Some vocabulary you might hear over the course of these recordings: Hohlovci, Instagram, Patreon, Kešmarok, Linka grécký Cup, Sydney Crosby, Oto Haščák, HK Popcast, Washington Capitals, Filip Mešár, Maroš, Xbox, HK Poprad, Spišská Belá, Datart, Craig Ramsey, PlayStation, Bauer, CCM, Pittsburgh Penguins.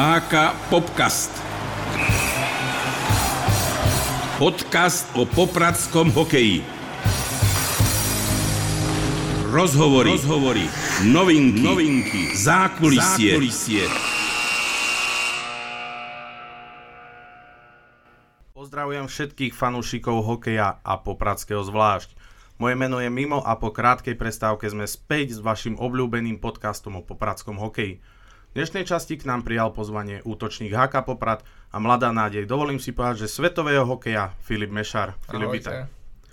HK Popcast. Podcast o popradskom hokeji. Rozhovory. Novinky. Zákulisie. Pozdravujem všetkých fanúšikov hokeja a popradského zvlášť. Moje meno je Mimo a po krátkej prestávke sme späť s vašim obľúbeným podcastom o popradskom hokeji. V dnešnej časti k nám prijal pozvanie útočník HK Poprad a mladá nádej, dovolím si povedať, že svetového hokeja Filip Mešár. Filip, vítaj.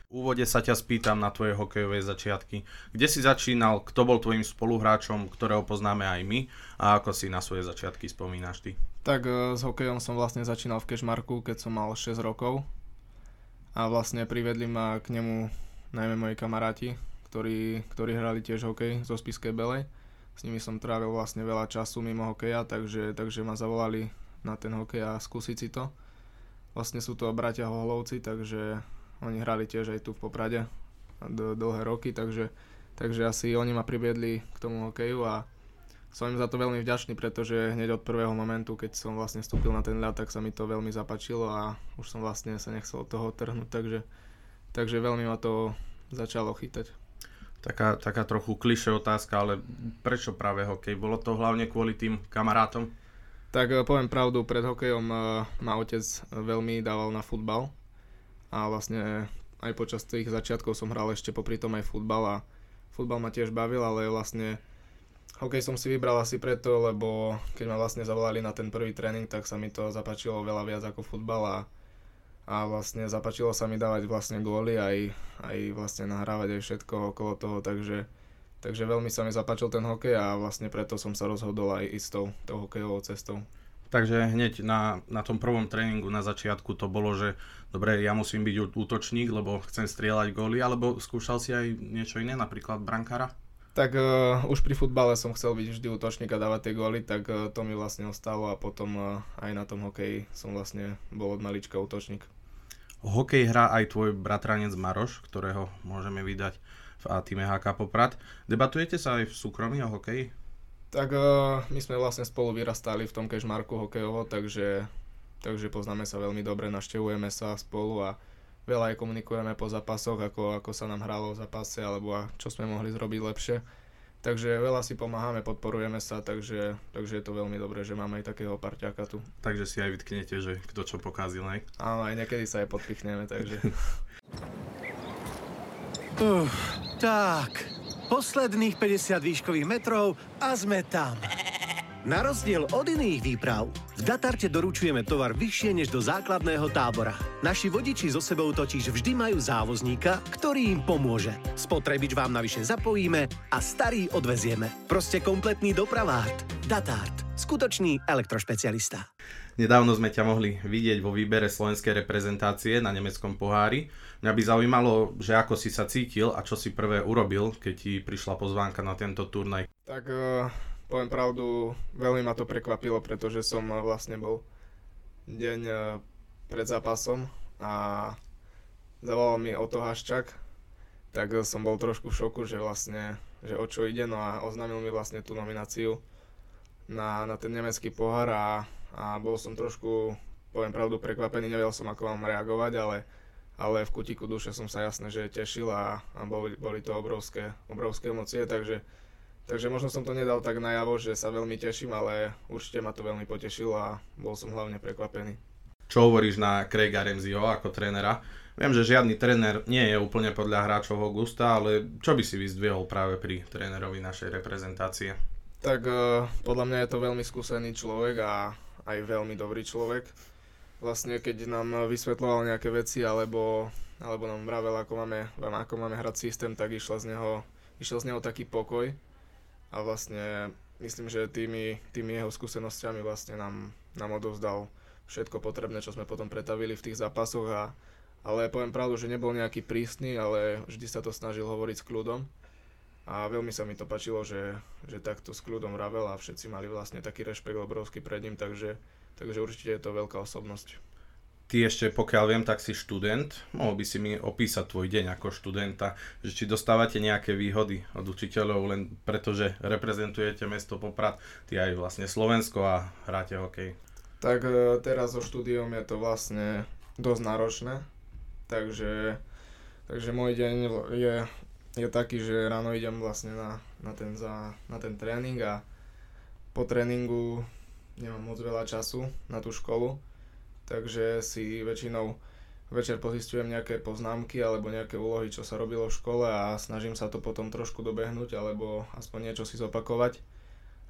V úvode sa ťa spýtam na tvoje hokejové začiatky. Kde si začínal, kto bol tvojim spoluhráčom, ktorého poznáme aj my, a ako si na svoje začiatky spomínaš ty? Tak s hokejom som vlastne začínal v Kešmarku, keď som mal 6 rokov a vlastne privedli ma k nemu najmä moji kamaráti, ktorí hrali tiež hokej zo Spišskej Belej. S nimi som trávil vlastne veľa času mimo hokeja, takže ma zavolali na ten hokej a skúsiť si to. Vlastne sú to bratia Hohlovci, takže oni hrali tiež aj tu v Poprade dlhé roky, takže asi oni ma priviedli k tomu hokeju a som im za to veľmi vďačný, pretože hneď od prvého momentu, keď som vlastne vstúpil na ten ľad, tak sa mi to veľmi zapáčilo a už som vlastne sa nechcel od toho trhnúť, takže veľmi ma to začalo chytať. Taká trochu klišé otázka, ale prečo práve hokej? Bolo to hlavne kvôli tým kamarátom? Tak poviem pravdu, pred hokejom ma otec veľmi dával na futbal a vlastne aj počas tých začiatkov som hral ešte popri tom aj futbal a futbal ma tiež bavil, ale vlastne hokej som si vybral asi preto, lebo keď ma vlastne zavolali na ten prvý tréning, tak sa mi to zapáčilo veľa viac ako futbal a vlastne zapáčilo sa mi dávať vlastne góly aj vlastne nahrávať aj všetko okolo toho, takže veľmi sa mi zapáčil ten hokej a vlastne preto som sa rozhodol aj ísť tou hokejovou cestou. Takže hneď na tom prvom tréningu na začiatku to bolo, že dobre, ja musím byť útočník, lebo chcem strieľať góly, alebo skúšal si aj niečo iné, napríklad brankára? Tak už pri futbale som chcel byť vždy útočník a dávať tie góly, tak to mi vlastne ostalo a potom aj na tom hokeji som vlastne bol od malička útočník. Hokej hrá aj tvoj bratranec Maroš, ktorého môžeme vydať v týme HK Poprad. Debatujete sa aj v súkromí o hokeji? Tak my sme vlastne spolu vyrastali v tom Kešmarku hokejovo, takže poznáme sa veľmi dobre, navštevujeme sa spolu a veľa aj komunikujeme po zápasoch, ako sa nám hralo v zápase alebo čo sme mohli zrobiť lepšie. Takže veľa si pomáhame, podporujeme sa, takže je to veľmi dobré, že máme aj takého parťáka tu. Takže si aj vytknete, že kto čo pokazil, ne? Áno, aj niekedy sa aj podpichneme, takže. Tak, posledných 50 výškových metrov a sme tam. Na rozdiel od iných výprav, v Datarte doručujeme tovar vyššie než do základného tábora. Naši vodiči so sebou totiž vždy majú závozníka, ktorý im pomôže. Spotrebič vám navyše zapojíme a starý odvezieme. Proste kompletný dopravár. Datart. Skutočný elektrošpecialista. Nedávno sme ťa mohli vidieť vo výbere slovenskej reprezentácie na nemeckom pohári. Mňa by zaujímalo, že ako si sa cítil a čo si prvé urobil, keď ti prišla pozvánka na tento turnaj. Tak... Poviem pravdu, veľmi ma to prekvapilo, pretože som vlastne bol deň pred zápasom a zavolal mi Oto Haščák, tak som bol trošku v šoku, že o čo ide, no a oznámil mi vlastne tú nomináciu na ten nemecký pohár a bol som trošku, poviem pravdu, prekvapený, nevedel som ako mám reagovať, ale v kutiku duše som sa jasne, že tešil a boli to obrovské emócie, Takže možno som to nedal tak najavo, že sa veľmi teším, ale určite ma to veľmi potešilo a bol som hlavne prekvapený. Čo hovoríš na Craiga Ramseyho ako trénera? Viem, že žiadny tréner nie je úplne podľa hráčovho gusta, ale čo by si vyzdvihol práve pri trénerovi našej reprezentácie? Tak podľa mňa je to veľmi skúsený človek a aj veľmi dobrý človek. Vlastne keď nám vysvetľoval nejaké veci alebo nám vravel, ako máme hrať systém, tak išiel z neho taký pokoj. A vlastne myslím, že tými jeho skúsenosťami vlastne nám odovzdal všetko potrebné, čo sme potom pretavili v tých zápasoch. Ale poviem pravdu, že nebol nejaký prísny, ale vždy sa to snažil hovoriť s kľudom. A veľmi sa mi to páčilo, že takto s kľudom ravel a všetci mali vlastne taký rešpekt obrovský pred ním, takže určite je to veľká osobnosť. Ty ešte, pokiaľ viem, tak si študent. Mohol by si mi opísať tvoj deň ako študenta, že či dostávate nejaké výhody od učiteľov len preto, že reprezentujete mesto Poprad, ty aj vlastne Slovensko a hráte hokej? Tak teraz so štúdiom je to vlastne dosť náročné, takže môj deň je taký, že ráno idem vlastne na ten tréning a po tréningu nemám moc veľa času na tú školu. Takže si väčšinou večer pozistujem nejaké poznámky alebo nejaké úlohy, čo sa robilo v škole a snažím sa to potom trošku dobehnúť alebo aspoň niečo si zopakovať.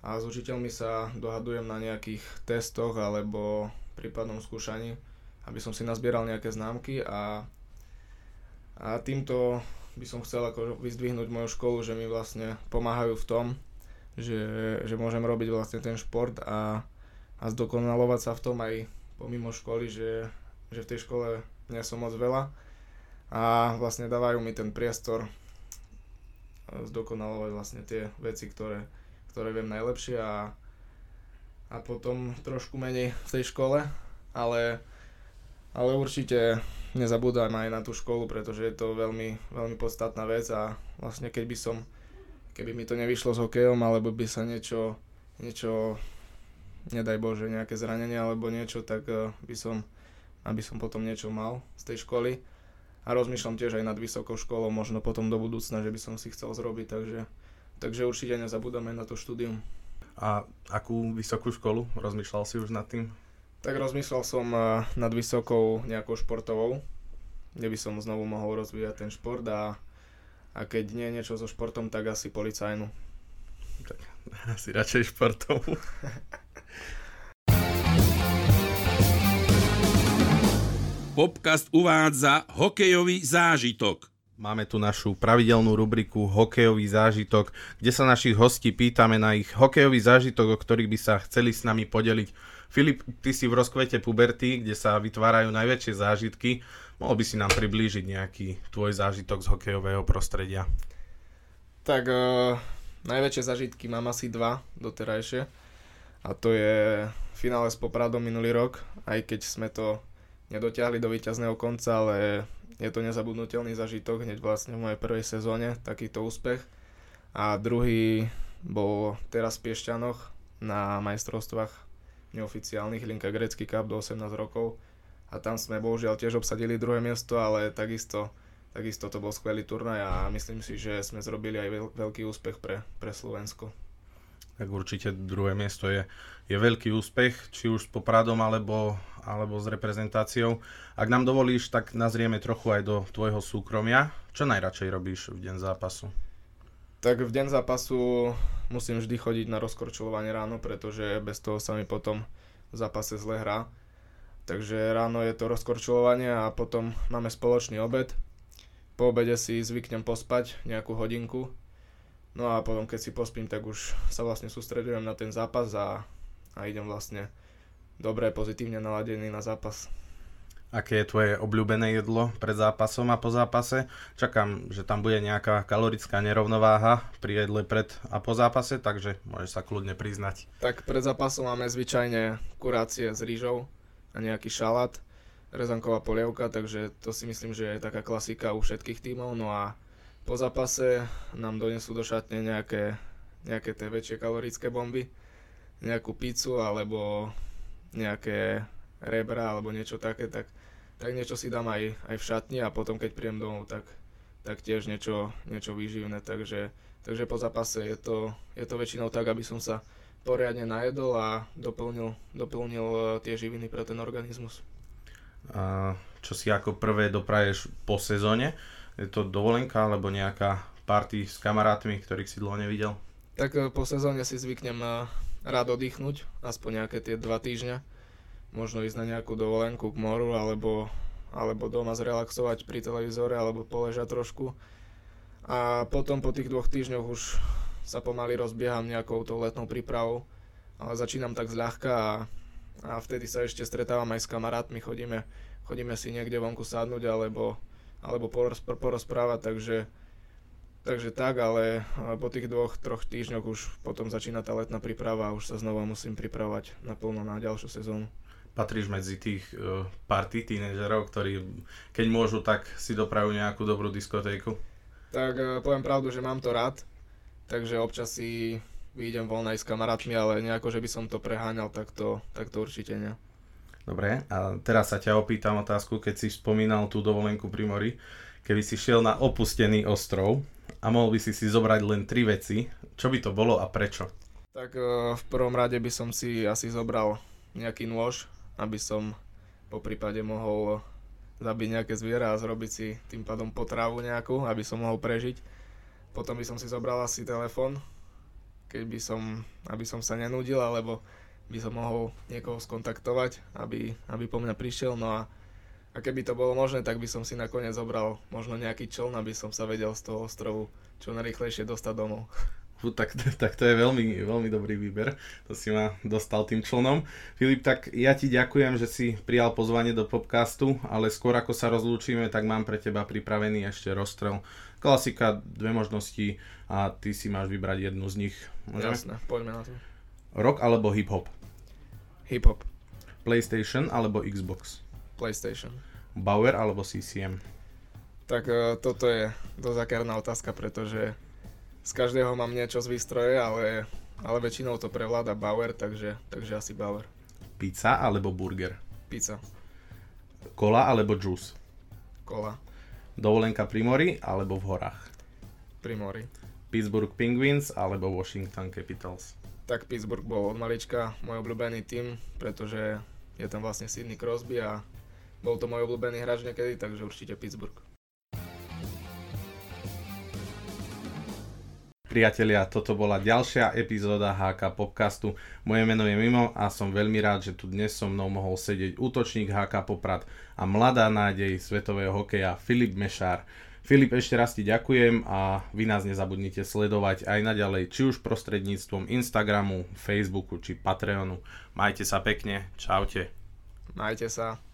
A s učiteľmi sa dohadujem na nejakých testoch alebo prípadnom skúšaní, aby som si nazbieral nejaké známky a týmto by som chcel ako vyzdvihnúť moju školu, že mi vlastne pomáhajú v tom, že môžem robiť vlastne ten šport a zdokonalovať sa v tom aj pomimo školy, že v tej škole nie som moc veľa a vlastne dávajú mi ten priestor zdokonalovať vlastne tie veci, ktoré viem najlepšie a potom trošku menej v tej škole, ale určite nezabúdam aj na tú školu, pretože je to veľmi, veľmi podstatná vec a vlastne keby mi to nevyšlo s hokejom alebo by sa niečo nedaj Bože, nejaké zranenie alebo niečo, tak aby som potom niečo mal z tej školy. A rozmýšľam tiež aj nad vysokou školou, možno potom do budúcna, že by som si chcel zrobiť, takže určite nezabúdame na to štúdium. A akú vysokú školu? Rozmýšľal si už nad tým? Tak rozmýšľal som nad vysokou nejakou športovou, kde by som znovu mohol rozvíjať ten šport a keď nie niečo so športom, tak asi policajnú. Tak asi radšej športovú. Popcast uvádza hokejový zážitok. Máme tu našu pravidelnú rubriku Hokejový zážitok, kde sa našich hostí pýtame na ich hokejový zážitok, o ktorých by sa chceli s nami podeliť. Filip, ty si v rozkvete puberty, kde sa vytvárajú najväčšie zážitky. Mohol by si nám priblížiť nejaký tvoj zážitok z hokejového prostredia? Tak najväčšie zážitky mám asi dva doterajšie. A to je finále s Popradom minulý rok, aj keď sme to nedotiahli do víťazného konca, ale je to nezabudnutelný zažitok hneď vlastne v mojej prvej sezóne, takýto úspech. A druhý bol teraz v Piešťanoch na majstrovstvách neoficiálnych Linka grécký Cup do 18 rokov a tam sme bohužiaľ tiež obsadili druhé miesto, ale takisto to bol skvelý turnaj a myslím si, že sme zrobili aj veľký úspech pre Slovensko. Tak určite druhé miesto je veľký úspech, či už s Popradom alebo s reprezentáciou. Ak nám dovolíš, tak nazrieme trochu aj do tvojho súkromia. Čo najradšej robíš v deň zápasu? Tak v deň zápasu musím vždy chodiť na rozkorčuľovanie ráno, pretože bez toho sa mi potom v zápase zle hrá. Takže ráno je to rozkorčuľovanie a potom máme spoločný obed. Po obede si zvyknem pospať nejakú hodinku. No a potom, keď si pospím, tak už sa vlastne sústredujem na ten zápas a idem vlastne dobre, pozitívne naladený na zápas. Aké je tvoje obľúbené jedlo pred zápasom a po zápase? Čakám, že tam bude nejaká kalorická nerovnováha pri jedle pred a po zápase, takže môžeš sa kľudne priznať. Tak pred zápasom máme zvyčajne kurácie s rýžou a nejaký šalát, rezanková polievka, takže to si myslím, že je taká klasika u všetkých tímov. No a po zápase nám donesú do šatne nejaké tie väčšie kalorické bomby, nejakú pizzu alebo nejaké rebra alebo niečo také, tak niečo si dám aj v šatni a potom keď príjem domov, tak tiež niečo výživné, takže po zápase je to väčšinou tak, aby som sa poriadne najedol a doplnil tie živiny pre ten organizmus. A čo si ako prvé dopraješ po sezóne? Je to dovolenka alebo nejaká party s kamarátmi, ktorých si dlho nevidel? Tak po sezóne si zvyknem rád oddychnúť, aspoň nejaké tie 2 týždňa. Možno ísť na nejakú dovolenku k moru alebo doma zrelaxovať pri televízore alebo poležať trošku. A potom po tých 2 týždňoch už sa pomaly rozbieham nejakou tou letnou prípravou. Ale začínam tak zľahka a vtedy sa ešte stretávam aj s kamarátmi. Chodíme si niekde vonku sadnúť alebo porozprávať, takže tak, ale po tých 2-3 týždňoch už potom začína tá letná príprava a už sa znova musím pripravovať naplno na ďalšiu sezónu. patríš medzi tých party tínežerov, ktorí keď môžu, tak si dopravujú nejakú dobrú diskotéku? Tak poviem pravdu, že mám to rád, takže občas si idem voľna aj s kamarátmi, ale nejako, že by som to preháňal, tak to určite nie. Dobre, a teraz sa ťa opýtam otázku, keď si spomínal tú dovolenku pri mori, keby si šiel na opustený ostrov a mohol by si si zobrať len 3 veci, čo by to bolo a prečo? Tak v prvom rade by som si asi zobral nejaký nôž, aby som po prípade mohol zabiť nejaké zviera a zrobiť si tým pádom potravu nejakú, aby som mohol prežiť. Potom by som si zobral asi telefón, aby som sa nenudil, alebo by som mohol niekoho skontaktovať, aby po mňa prišiel. No a keby to bolo možné, tak by som si nakoniec zobral možno nejaký čln, aby som sa vedel z toho ostrovu čo najrýchlejšie dostať domov. Tak to je veľmi, veľmi dobrý výber, to si ma dostal tým členom. Filip, tak ja ti ďakujem, že si prijal pozvanie do podcastu, ale skôr ako sa rozlúčime, tak mám pre teba pripravený ešte rozstrel. Klasika, dve možnosti a ty si máš vybrať jednu z nich. Môžeme? Jasné, poďme na to. Rock alebo hip-hop? Hip-hop. PlayStation alebo Xbox? PlayStation. Bauer alebo CCM? Tak toto je dozakerná otázka, pretože z každého mám niečo z výstroje, ale väčšinou to prevláda Bauer, takže asi Bauer. Pizza alebo burger? Pizza. Kola alebo juice? Kola. Dovolenka pri mori alebo v horách? Pri mori. Pittsburgh Penguins alebo Washington Capitals? Tak Pittsburgh bol od malička môj obľúbený tím, pretože je tam vlastne Sydney Crosby a bol to môj obľúbený hráč niekedy, takže určite Pittsburgh. Priatelia, toto bola ďalšia epizóda HK Popcastu. Moje meno je Mimo a som veľmi rád, že tu dnes so mnou mohol sedieť útočník HK Poprad a mladá nádej svetového hokeja Filip Mešár. Filip, ešte raz ti ďakujem a vy nás nezabudnite sledovať aj naďalej, či už prostredníctvom Instagramu, Facebooku či Patreonu. Majte sa pekne, čaute. Majte sa.